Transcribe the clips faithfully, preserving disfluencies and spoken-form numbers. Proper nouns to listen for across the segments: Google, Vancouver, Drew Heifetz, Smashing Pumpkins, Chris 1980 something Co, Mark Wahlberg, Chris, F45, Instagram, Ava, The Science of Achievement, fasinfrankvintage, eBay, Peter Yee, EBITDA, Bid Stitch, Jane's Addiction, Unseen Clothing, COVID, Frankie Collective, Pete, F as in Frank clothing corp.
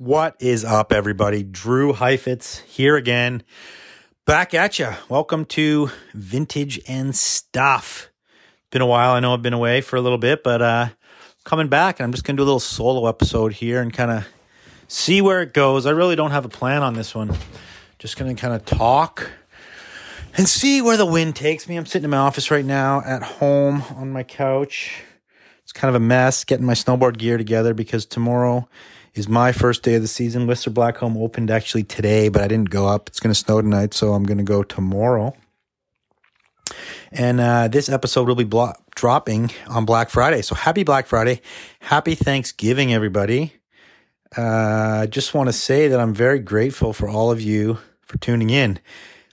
What is up, everybody? Drew Heifetz here again, back at ya. Welcome to Vintage and Stuff. Been a while. I know I've been away for a little bit, but uh, coming back, and I'm just going to do a little solo episode here and kind of see where it goes. I really don't have a plan on this one. Just going to kind of talk and see where the wind takes me. I'm sitting in my office right now at home on my couch. It's kind of a mess getting my snowboard gear together because tomorrow is my first day of the season. Whistler Blackcomb opened actually today, but I didn't go up. It's going to snow tonight, so I'm going to go tomorrow. And uh, this episode will be blo- dropping on Black Friday. So happy Black Friday. Happy Thanksgiving, everybody. Uh, I just want to say that I'm very grateful for all of you for tuning in.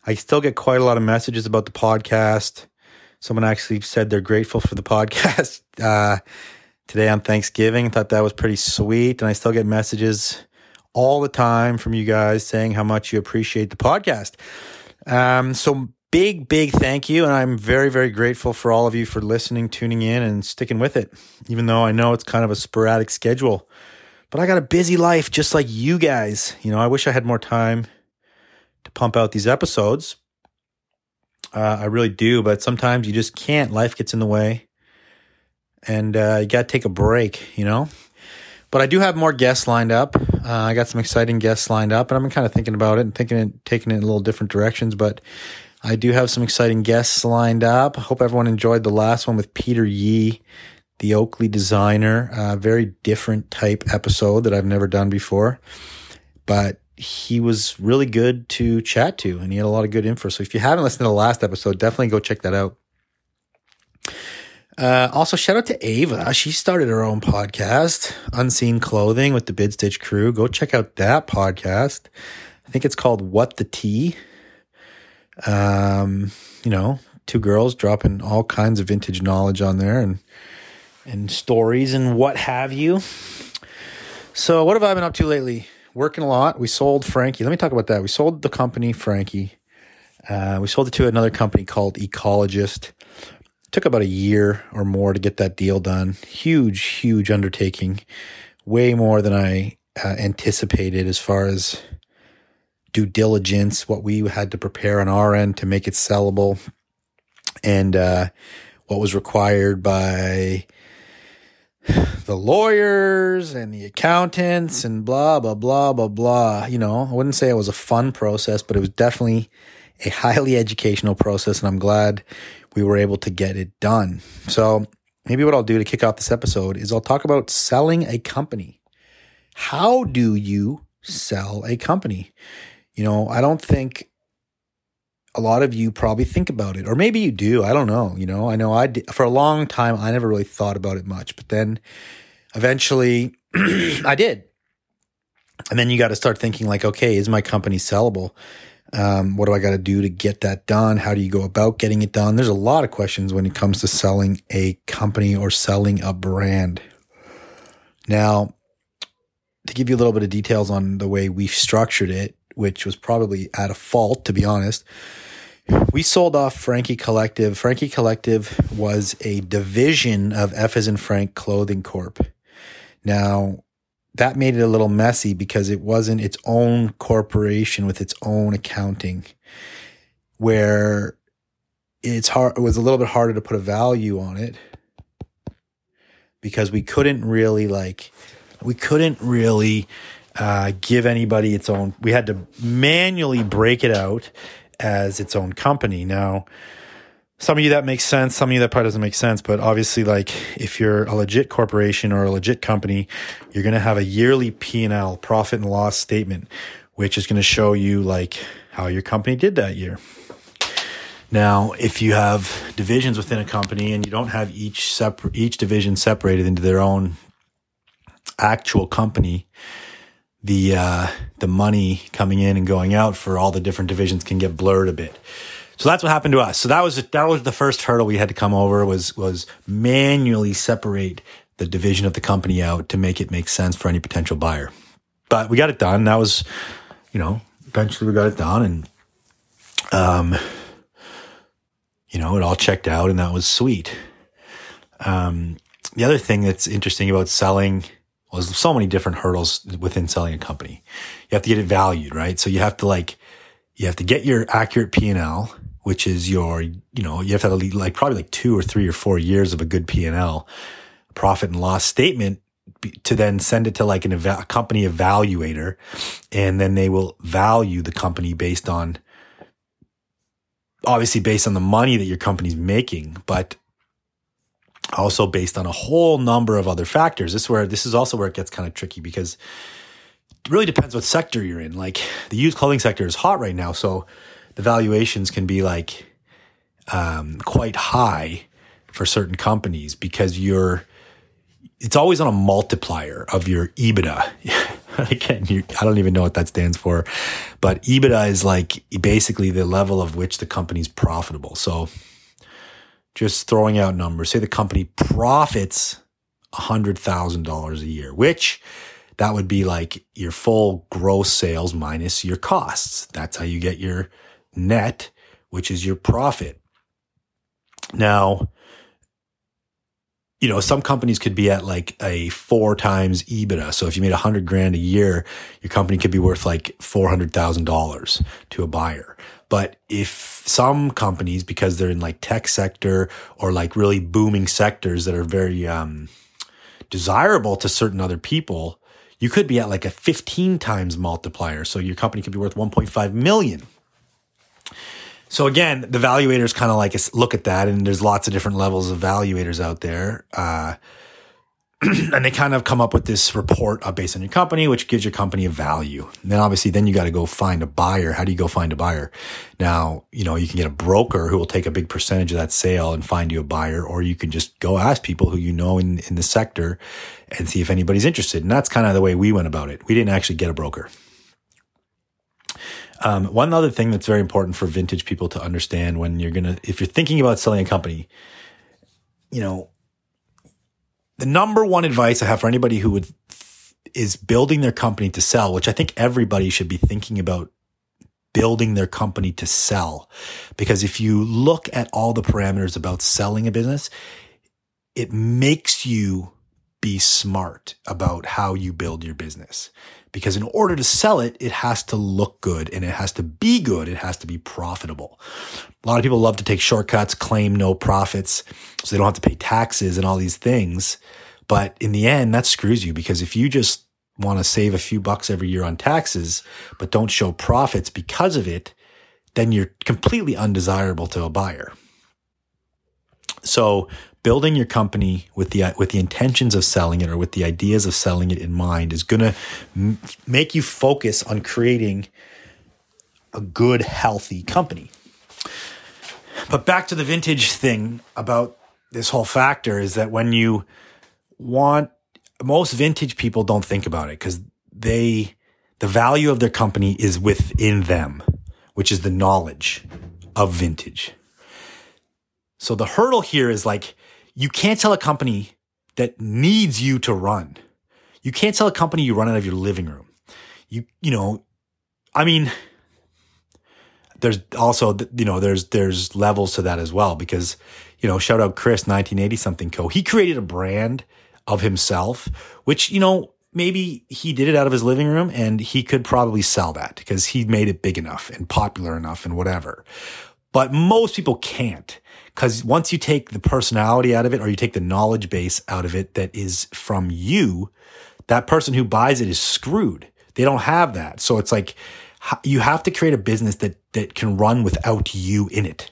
I still get quite a lot of messages about the podcast. Someone actually said they're grateful for the podcast uh, today on Thanksgiving. I thought that was pretty sweet. And I still get messages all the time from you guys saying how much you appreciate the podcast. Um, so big, big thank you. And I'm very, very grateful for all of you for listening, tuning in, and sticking with it, even though I know it's kind of a sporadic schedule. But I got a busy life just like you guys. You know, I wish I had more time to pump out these episodes. Uh, I really do, but sometimes you just can't. Life gets in the way, and uh, you got to take a break, you know? But I do have more guests lined up. Uh, I got some exciting guests lined up, and I've been kind of thinking about it and thinking it, taking it in a little different directions, but I do have some exciting guests lined up. I hope everyone enjoyed the last one with Peter Yee, the Oakley designer. A very different type episode that I've never done before, but he was really good to chat to, and he had a lot of good info. So if you haven't listened to the last episode, definitely go check that out. Uh, also, shout out to Ava. She started her own podcast, Unseen Clothing, with the Bid Stitch crew. Go check out that podcast. I think it's called What the Tea. Um, you know, two girls dropping all kinds of vintage knowledge on there and and stories and what have you. So what have I been up to lately? Working a lot. We sold Frankie. Let me talk about that. We sold the company Frankie. Uh, we sold it to another company called Ecologist. It took about a year or more to get that deal done. Huge, huge undertaking. Way more than I uh, anticipated as far as due diligence, what we had to prepare on our end to make it sellable, and uh, what was required by the lawyers and the accountants and blah, blah, blah, blah, blah. You know, I wouldn't say it was a fun process, but it was definitely a highly educational process, and I'm glad we were able to get it done. So maybe what I'll do to kick off this episode is I'll talk about selling a company. How do you sell a company? You know, I don't think a lot of you probably think about it, or maybe you do. I don't know. You know, I know I did, for a long time, I never really thought about it much, but then eventually I did. And then you got to start thinking like, okay, is my company sellable? Um, what do I got to do to get that done? How do you go about getting it done? There's a lot of questions when it comes to selling a company or selling a brand. Now, to give you a little bit of details on the way we've structured it, which was probably at a fault, to be honest. We sold off Frankie Collective. Frankie Collective was a division of F as in Frank Clothing Corp. Now, that made it a little messy because it wasn't its own corporation with its own accounting, where it's hard, it was a little bit harder to put a value on it because we couldn't really like, we couldn't really... Uh, give anybody its own. We had to manually break it out as its own company. Now, some of you that makes sense. Some of you that probably doesn't make sense. But obviously, like if you're a legit corporation or a legit company, you're going to have a yearly P and L, profit and loss statement, which is going to show you like how your company did that year. Now, if you have divisions within a company and you don't have each separ- each division separated into their own actual company, the uh, the money coming in and going out for all the different divisions can get blurred a bit. So that's what happened to us. So that was that was the first hurdle we had to come over was was manually separate the division of the company out to make it make sense for any potential buyer. But we got it done. That was, you know, eventually we got it done, and um, you know, it all checked out, and that was sweet. Um, the other thing that's interesting about selling Well, there's so many different hurdles within selling a company. You have to get it valued, right? So you have to like, you have to get your accurate P and L, which is your, you know, you have to have like probably like two or three or four years of a good P and L, profit and loss statement, to then send it to like an eva- a company evaluator, and then they will value the company based on, obviously based on the money that your company's making, but also based on a whole number of other factors. This is where, this is also where it gets kind of tricky, because it really depends what sector you're in. Like the used clothing sector is hot right now, so the valuations can be like um, quite high for certain companies, because you're, it's always on a multiplier of your EBITDA. Again, you, I don't even know what that stands for, but EBITDA is like basically the level of which the company's profitable. So just throwing out numbers, say the company profits one hundred thousand dollars a year, which that would be like your full gross sales minus your costs. That's how you get your net, which is your profit. Now, you know, some companies could be at like a four times EBITDA. So if you made a hundred grand a year, your company could be worth like four hundred thousand dollars to a buyer. But if some companies, because they're in like tech sector or like really booming sectors that are very um, desirable to certain other people, you could be at like a fifteen times multiplier. So your company could be worth one point five million. So again, the valuators kind of like look at that, and there's lots of different levels of valuators out there. Uh, and they kind of come up with this report based on your company, which gives your company a value. And then obviously then you got to go find a buyer. How do you go find a buyer? Now, you know, you can get a broker who will take a big percentage of that sale and find you a buyer, or you can just go ask people who you know in, in the sector and see if anybody's interested. And that's kind of the way we went about it. We didn't actually get a broker. Um, one other thing that's very important for vintage people to understand when you're going to, if you're thinking about selling a company, you know, the number one advice I have for anybody who would, is building their company to sell, which I think everybody should be thinking about building their company to sell. Because if you look at all the parameters about selling a business, it makes you be smart about how you build your business. Because in order to sell it, it has to look good, and it has to be good. It has to be profitable. A lot of people love to take shortcuts, claim no profits, so they don't have to pay taxes and all these things. But in the end, that screws you, because if you just want to save a few bucks every year on taxes, but don't show profits because of it, then you're completely undesirable to a buyer. So building your company with the with the intentions of selling it, or with the ideas of selling it in mind, is going to m- make you focus on creating a good, healthy company. But back to the vintage thing about this whole factor is that when you want, most vintage people don't think about it, because they the value of their company is within them, which is the knowledge of vintage. So the hurdle here is like, you can't sell a company that needs you to run. You can't sell a company you run out of your living room. You, you know, I mean, there's also, you know, there's, there's levels to that as well, because, you know, shout out Chris nineteen eighty something Co. He created a brand of himself, which, you know, maybe he did it out of his living room, and he could probably sell that because he made it big enough and popular enough and whatever. But most people can't, because once you take the personality out of it, or you take the knowledge base out of it that is from you, that person who buys it is screwed. They don't have that. So it's like you have to create a business that that can run without you in it.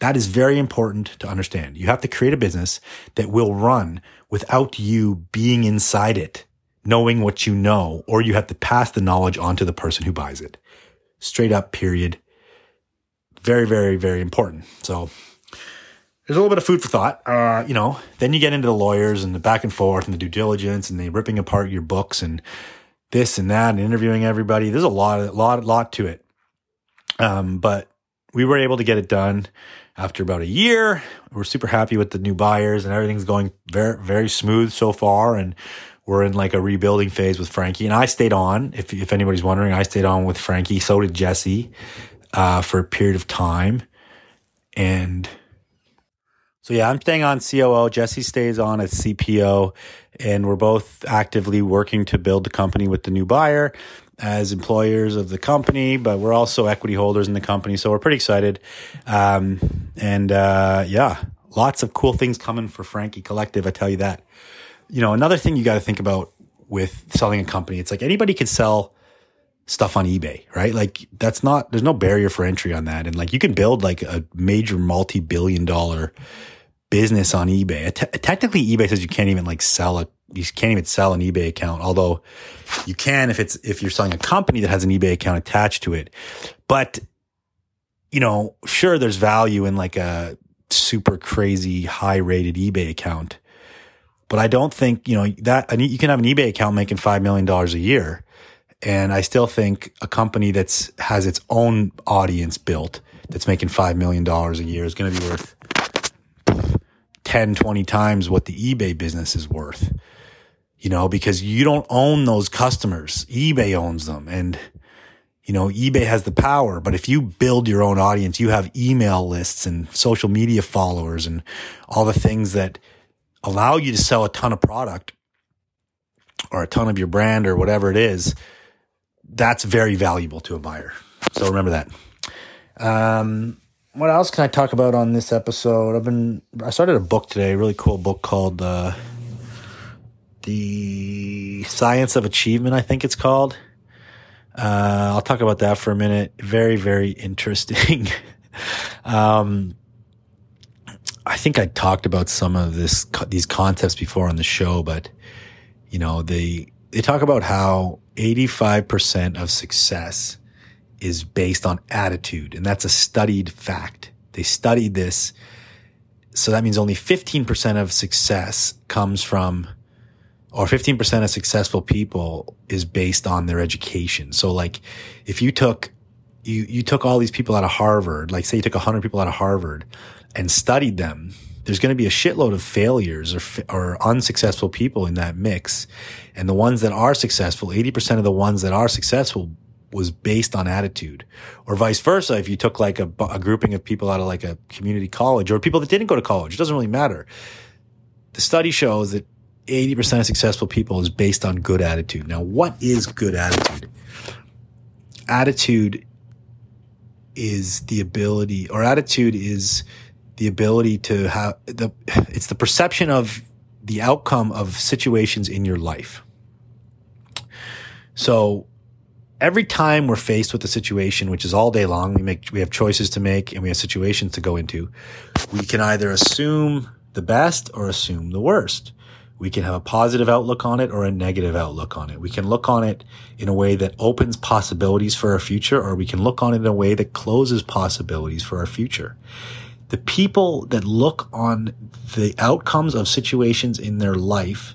That is very important to understand. You have to create a business that will run without you being inside it, knowing what you know, or you have to pass the knowledge on to the person who buys it. Straight up, period. Very, very, very important. So there's a little bit of food for thought. Uh, you know, then you get into the lawyers and the back and forth and the due diligence and the ripping apart your books and this and that and interviewing everybody. There's a lot, lot, lot to it. Um, but we were able to get it done after about a year. We're super happy with the new buyers, and everything's going very, very smooth so far. And we're in like a rebuilding phase with Frankie. And I stayed on. If if anybody's wondering, I stayed on with Frankie. So did Jesse. Uh, for a period of time. And so, yeah, I'm staying on C O O. Jesse stays on as C P O. and we're both actively working to build the company with the new buyer as employers of the company, but we're also equity holders in the company, so we're pretty excited. Um, and uh, yeah, lots of cool things coming for Frankie Collective, I tell you that. You know, another thing you got to think about with selling a company, it's like anybody could sell stuff on eBay, right? Like that's not, there's no barrier for entry on that. And like you can build like a major multi-billion dollar business on eBay. Te- technically eBay says you can't even like sell a, you can't even sell an eBay account. Although you can, if it's, if you're selling a company that has an eBay account attached to it, but you know, sure there's value in like a super crazy high rated eBay account, but I don't think, you know, that you can have an eBay account making five million dollars a year. And I still think a company that's has its own audience built that's making five million dollars a year is going to be worth ten, twenty times what the eBay business is worth, you know, because you don't own those customers. eBay owns them. And, you know, eBay has the power. But if you build your own audience, you have email lists and social media followers and all the things that allow you to sell a ton of product or a ton of your brand or whatever it is. That's very valuable to a buyer. So remember that. Um, what else can I talk about on this episode? I've been, I started a book today, a really cool book called uh, The Science of Achievement, I think it's called. Uh, I'll talk about that for a minute. Very, very interesting. um, I think I talked about some of this, these concepts before on the show, but you know, they, they talk about how eighty-five percent of success is based on attitude, and that's a studied fact. They studied this. So that means only fifteen percent of success comes from, or fifteen percent of successful people is based on their education. So like if you took, you, you took all these people out of Harvard, like say you took one hundred people out of Harvard and studied them, there's going to be a shitload of failures or, or unsuccessful people in that mix. And the ones that are successful, eighty percent of the ones that are successful was based on attitude, or vice versa. If you took like a, a grouping of people out of like a community college or people that didn't go to college, it doesn't really matter. The study shows that eighty percent of successful people is based on good attitude. Now, what is good attitude? Attitude is the ability, or attitude is the ability to have the, it's the perception of the outcome of situations in your life. So every time we're faced with a situation, which is all day long, we make, we have choices to make and we have situations to go into. We can either assume the best or assume the worst. We can have a positive outlook on it or a negative outlook on it. We can look on it in a way that opens possibilities for our future, or we can look on it in a way that closes possibilities for our future. The people that look on the outcomes of situations in their life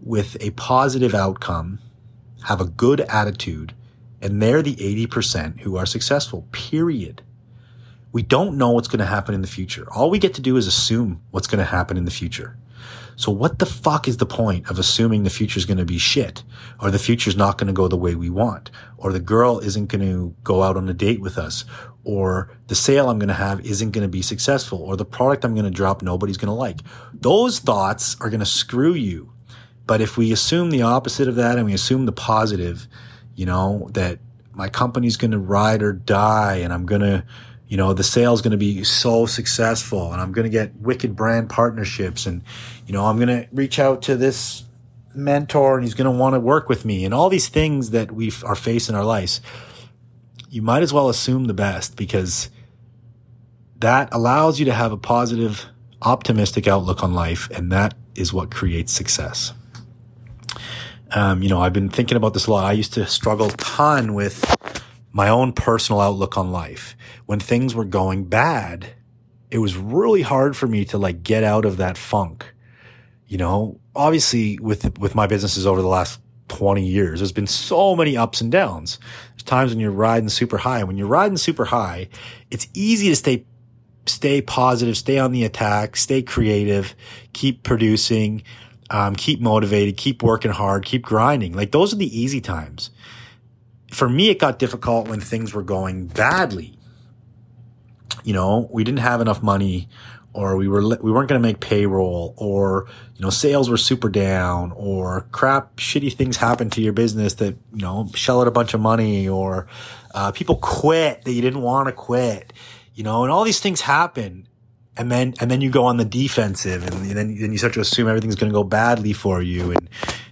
with a positive outcome have a good attitude, and they're the eighty percent who are successful, period. We don't know what's going to happen in the future. All we get to do is assume what's going to happen in the future. So what the fuck is the point of assuming the future's going to be shit, or the future's not going to go the way we want, or the girl isn't going to go out on a date with us, or the sale I'm going to have isn't going to be successful, or the product I'm going to drop nobody's going to like? Those thoughts are going to screw you. But if we assume the opposite of that and we assume the positive, you know, that my company's going to ride or die and I'm going to, you know, the sale's going to be so successful and I'm going to get wicked brand partnerships and, you know, I'm going to reach out to this mentor and he's going to want to work with me and all these things that we are facing our lives, you might as well assume the best, because that allows you to have a positive, optimistic outlook on life, and that is what creates success. Um, you know, I've been thinking about this a lot. I used to struggle a ton with my own personal outlook on life. When things were going bad, it was really hard for me to like get out of that funk. You know, obviously with, with my businesses over the last twenty years, there's been so many ups and downs. There's times when you're riding super high. When you're riding super high, it's easy to stay, stay positive, stay on the attack, stay creative, keep producing, um, keep motivated, keep working hard, keep grinding. Like those are the easy times. For me, it got difficult when things were going badly. You know, we didn't have enough money, or we were we weren't going to make payroll, or you know sales were super down, or crap shitty things happened to your business that you know shell out a bunch of money, or uh, people quit that you didn't want to quit, you know, and all these things happen, and then and then you go on the defensive, and then then you start to assume everything's going to go badly for you, and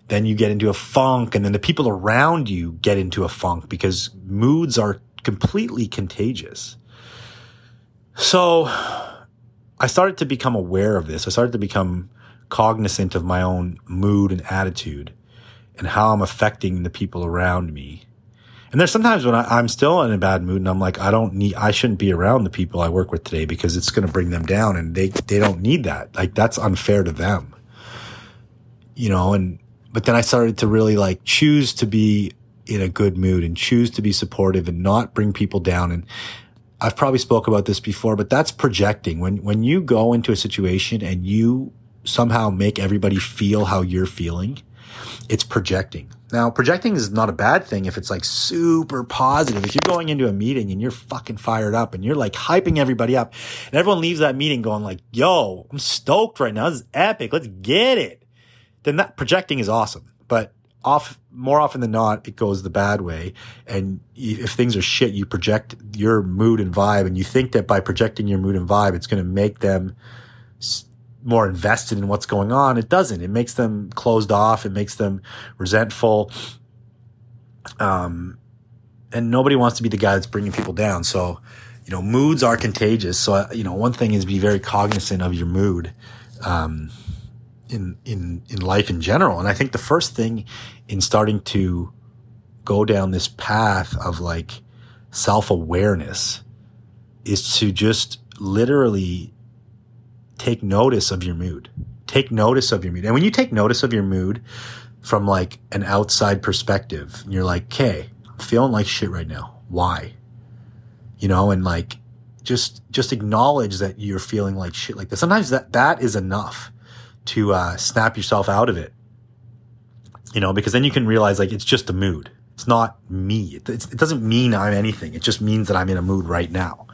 then you get into a funk, and then the people around you get into a funk because moods are completely contagious. So I started to become aware of this. I started to become cognizant of my own mood and attitude and how I'm affecting the people around me. And there's sometimes when I, I'm still in a bad mood and I'm like, I don't need, I shouldn't be around the people I work with today because it's going to bring them down and they, they don't need that. Like that's unfair to them, you know, and, but then I started to really like choose to be in a good mood and choose to be supportive and not bring people down. And I've probably spoke about this before, but that's projecting. When, when you go into a situation and you somehow make everybody feel how you're feeling, it's projecting. Now, projecting is not a bad thing if it's like super positive. If you're going into a meeting and you're fucking fired up and you're like hyping everybody up and everyone leaves that meeting going like, yo, I'm stoked right now. This is epic. Let's get it. Then that projecting is awesome. But off more often than not, it goes the bad way. And if things are shit, you project your mood and vibe, and you think that by projecting your mood and vibe, it's going to make them more invested in what's going on. It doesn't. It makes them closed off. It makes them resentful. Um, and nobody wants to be the guy that's bringing people down. So, you know, moods are contagious. So, you know, one thing is be very cognizant of your mood. Um, In, in, in life in general. And I think the first thing in starting to go down this path of like self-awareness is to just literally take notice of your mood. Take notice of your mood. And when you take notice of your mood from like an outside perspective, and you're like, okay, I'm feeling like shit right now. Why? You know, and like just, just acknowledge that you're feeling like shit like that. Sometimes that, that is enough to uh, snap yourself out of it, you know, because then you can realize like it's just a mood. It's not me. It, it's, it doesn't mean I'm anything. It just means that I'm in a mood right now.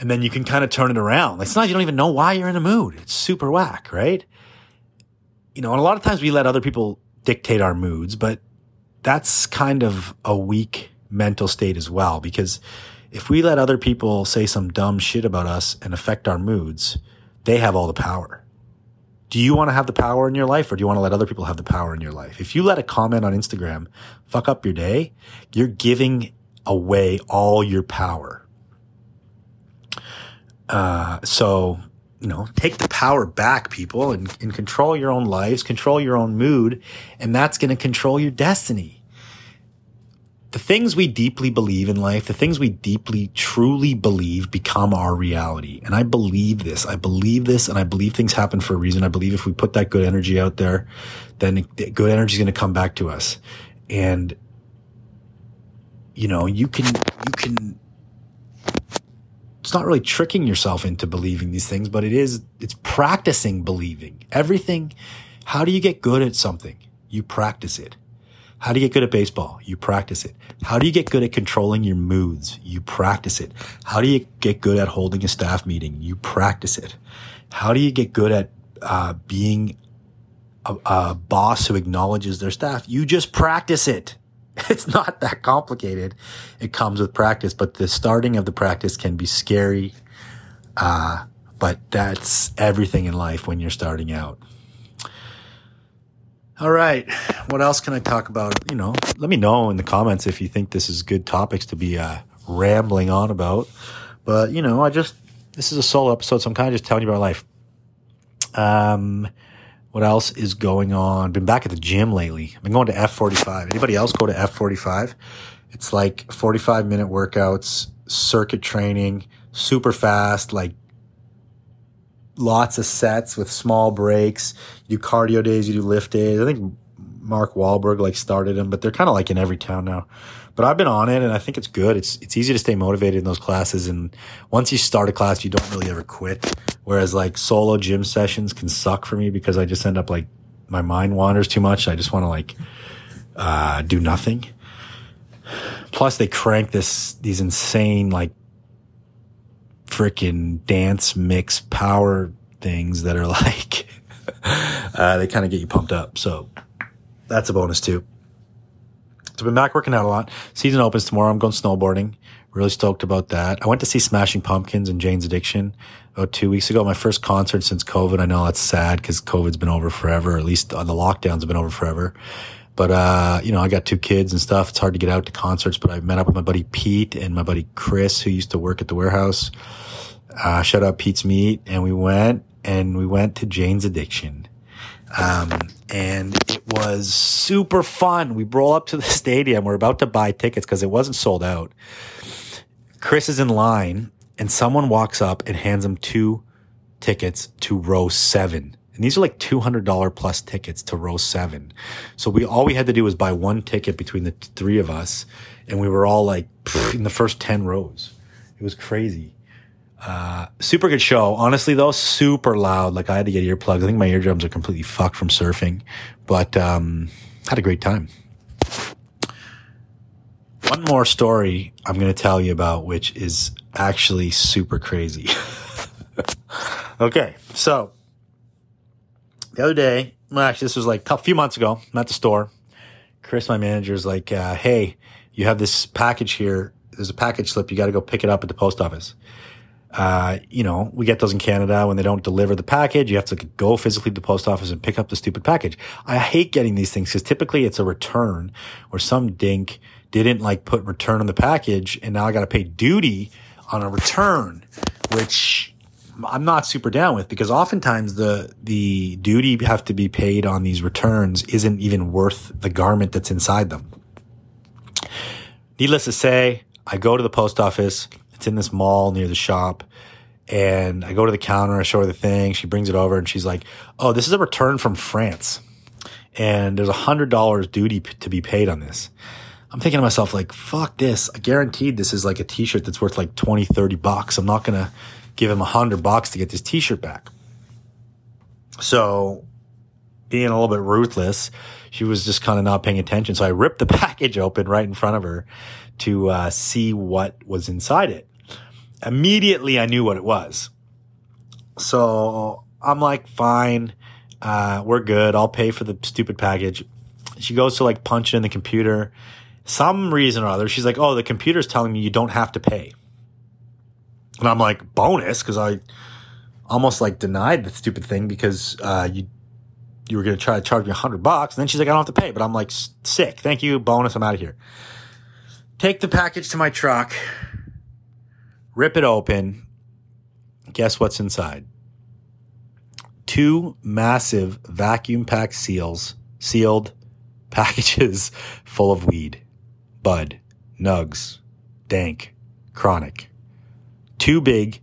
And then you can kind of turn it around. It's not, you don't even know why you're in a mood. It's super whack, right? You know, and a lot of times we let other people dictate our moods, but that's kind of a weak mental state as well, because if we let other people say some dumb shit about us and affect our moods, they have all the power. Do you want to have the power in your life, or do you want to let other people have the power in your life? If you let a comment on Instagram fuck up your day, you're giving away all your power. Uh, so, you know, take the power back, people, and, and control your own lives, control your own mood, and that's going to control your destiny. The things we deeply believe in life, the things we deeply, truly believe become our reality. And I believe this. I believe this, and I believe things happen for a reason. I believe if we put that good energy out there, then the good energy is going to come back to us. And, you know, you can, you can, it's not really tricking yourself into believing these things, but it is, it's practicing believing. Everything, how do you get good at something? You practice it. How do you get good at baseball? You practice it. How do you get good at controlling your moods? You practice it. How do you get good at holding a staff meeting? You practice it. How do you get good at uh, being a, a boss who acknowledges their staff? You just practice it. It's not that complicated. It comes with practice, but the starting of the practice can be scary. Uh, but that's everything in life when you're starting out. All right. What else can I talk about? You know, let me know in the comments if you think this is good topics to be uh, rambling on about. But, you know, I just, this is a solo episode, so I'm kind of just telling you about life. Um, what else is going on? Been back at the gym lately. I've been going to F forty-five. Anybody else go to F forty-five? It's like forty-five minute workouts, circuit training, super fast, like lots of sets with small breaks. You do cardio days, you do lift days. I think Mark Wahlberg like started them, but they're kind of like in every town now. But I've been on it, and I think it's good. It's it's easy to stay motivated in those classes, and once you start a class, you don't really ever quit. Whereas like solo gym sessions can suck for me because I just end up like my mind wanders too much. I just want to like uh, do nothing. Plus, they crank this these insane like freaking dance mix power things that are like, uh, they kind of get you pumped up. So that's a bonus too. So I've been back working out a lot. Season opens tomorrow. I'm going snowboarding. Really stoked about that. I went to see Smashing Pumpkins and Jane's Addiction about two weeks ago. My first concert since COVID. I know that's sad because COVID's been over forever, or at least the lockdowns have been over forever. But, uh, you know, I got two kids and stuff. It's hard to get out to concerts, but I met up with my buddy Pete and my buddy Chris, who used to work at the warehouse. Uh, shout out Pete's Meat. And we went and we went to Jane's Addiction. Um, and it was super fun. We roll up to the stadium. We're about to buy tickets because it wasn't sold out. Chris is in line, and someone walks up and hands him two tickets to row seven. And these are like two hundred dollars plus tickets to row seven. So we all we had to do was buy one ticket between the t- three of us, and we were all like in the first ten rows. It was crazy. Uh, super good show. Honestly, though, super loud. Like, I had to get earplugs. I think my eardrums are completely fucked from surfing. But um had a great time. One more story I'm going to tell you about, which is actually super crazy. Okay, so the other day, well, actually, this was like a few months ago. I'm at the store. Chris, my manager, is like, uh, hey, you have this package here. There's a package slip. You got to go pick it up at the post office. Uh, you know, we get those in Canada when they don't deliver the package. You have to go physically to the post office and pick up the stupid package. I hate getting these things because typically it's a return or some dink didn't like put return on the package, and now I got to pay duty on a return, which I'm not super down with because oftentimes the, the duty have to be paid on these returns isn't even worth the garment that's inside them. Needless to say, I go to the post office. It's in this mall near the shop, and I go to the counter. I show her the thing. She brings it over, and she's like, oh, this is a return from France, and there's one hundred dollars duty p- to be paid on this. I'm thinking to myself, like, fuck this. I guaranteed this is like a t-shirt that's worth like twenty, thirty bucks. I'm not going to give him one hundred bucks to get this t-shirt back. So being a little bit ruthless, she was just kind of not paying attention. So I ripped the package open right in front of her to uh, see what was inside it. Immediately, I knew what it was. So I'm like, fine, uh, we're good. I'll pay for the stupid package. She goes to like punch it in the computer. Some reason or other, she's like, oh, the computer's telling me you don't have to pay. And I'm like, bonus, because I almost like denied the stupid thing because uh, you you were going to try to charge me one hundred bucks. And then she's like, I don't have to pay. But I'm like, sick. Thank you. Bonus. I'm out of here. Take the package to my truck. Rip it open. Guess what's inside? Two massive vacuum-packed seals, sealed packages full of weed, bud, nugs, dank, chronic. Two big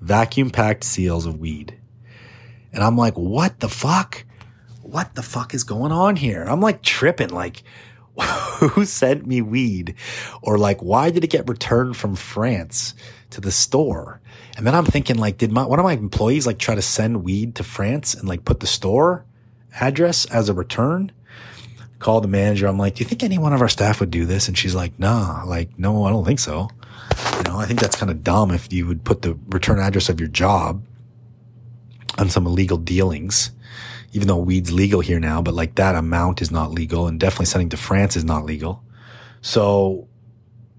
vacuum-packed seals of weed. And I'm like, what the fuck? What the fuck is going on here? I'm like tripping, like, who sent me weed? Or like, why did it get returned from France to the store? And then I'm thinking, like, did my one of my employees like try to send weed to France and like put the store address as a return? Call the manager. I'm like, do you think any one of our staff would do this? And she's like, nah, like, no, I don't think so. You know, I think that's kind of dumb if you would put the return address of your job on some illegal dealings. Even though weed's legal here now, but like that amount is not legal, and definitely sending to France is not legal. So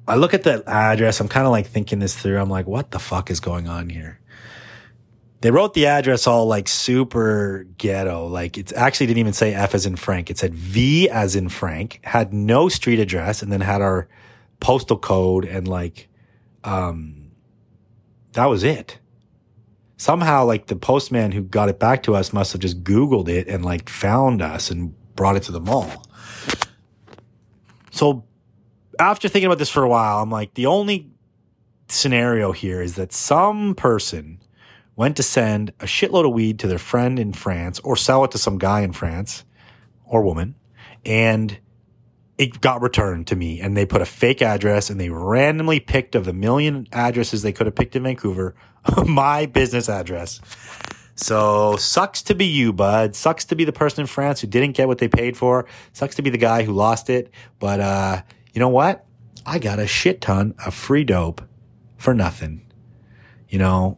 I look at the address. I'm kind of like thinking this through. I'm like, what the fuck is going on here? They wrote the address all like super ghetto. Like, it actually didn't even say F as in Frank. It said V as in Frank, had no street address, and then had our postal code. And like, um, that was it. Somehow, like, the postman who got it back to us must have just Googled it and, like, found us and brought it to the mall. So after thinking about this for a while, I'm like, the only scenario here is that some person went to send a shitload of weed to their friend in France or sell it to some guy in France or woman, and it got returned to me, and they put a fake address, and they randomly picked of the million addresses they could have picked in Vancouver, my business address. So sucks to be you, bud. Sucks to be the person in France who didn't get what they paid for. Sucks to be the guy who lost it. But uh, you know what? I got a shit ton of free dope for nothing. you know,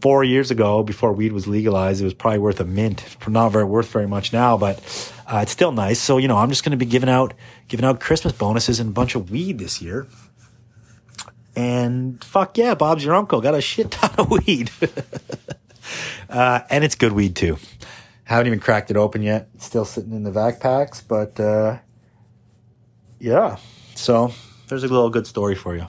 four years ago, before weed was legalized, it was probably worth a mint. Not very worth very much now, but uh, it's still nice. So, you know, I'm just going to be giving out giving out Christmas bonuses and a bunch of weed this year. And fuck yeah, Bob's your uncle. Got a shit ton of weed. uh, and it's good weed too. Haven't even cracked it open yet. It's still sitting in the backpacks, but uh, yeah. So there's a little good story for you.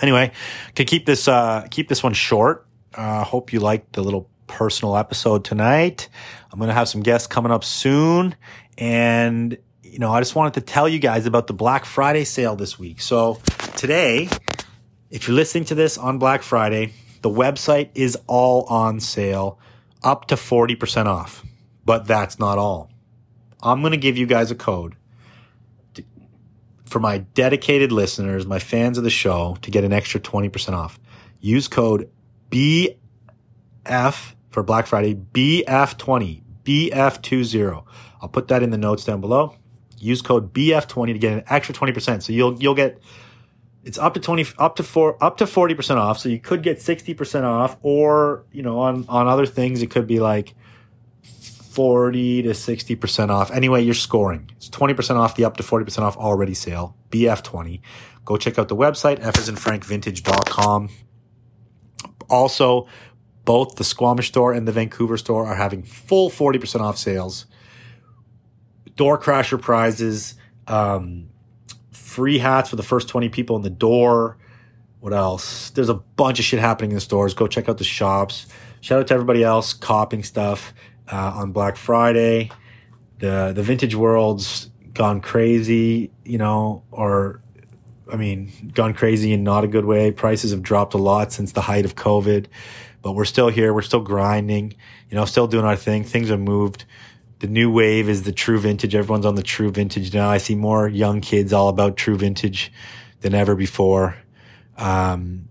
Anyway, to keep this uh, keep this one short, I uh, hope you liked the little personal episode tonight. I'm going to have some guests coming up soon. And, you know, I just wanted to tell you guys about the Black Friday sale this week. So today, if you're listening to this on Black Friday, the website is all on sale, up to forty percent off. But that's not all. I'm going to give you guys a code for my dedicated listeners, my fans of the show, to get an extra twenty percent off. Use code B F for Black Friday, B F twenty, B F twenty. I'll put that in the notes down below. Use code B F twenty to get an extra twenty percent. So you'll you'll get, it's up to twenty, up to four, up to forty percent off. So you could get sixty percent off, or, you know, on on other things it could be like forty to sixty percent off. Anyway, you're scoring. It's twenty percent off the up to forty percent off already sale, B F twenty. Go check out the website, F as in Frank vintage dot com. Also, both the Squamish store and the Vancouver store are having full forty percent off sales, door crasher prizes, um, free hats for the first twenty people in the door. What else? There's a bunch of shit happening in the stores. Go check out the shops. Shout out to everybody else copping stuff. Uh, on Black Friday, the the vintage world's gone crazy, you know, or, I mean, gone crazy in not a good way. Prices have dropped a lot since the height of COVID, but we're still here. We're still grinding, you know, still doing our thing. Things have moved. The new wave is the true vintage. Everyone's on the true vintage now. I see more young kids all about true vintage than ever before. Um,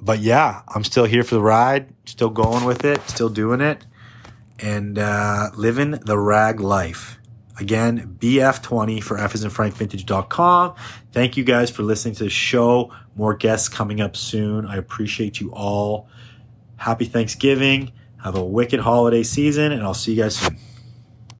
but yeah, I'm still here for the ride, still going with it, still doing it. And uh, living the rag life. Again, B F twenty for F as in Frank vintage dot com. Thank you guys for listening to the show. More guests coming up soon. I appreciate you all. Happy Thanksgiving. Have a wicked holiday season, and I'll see you guys soon.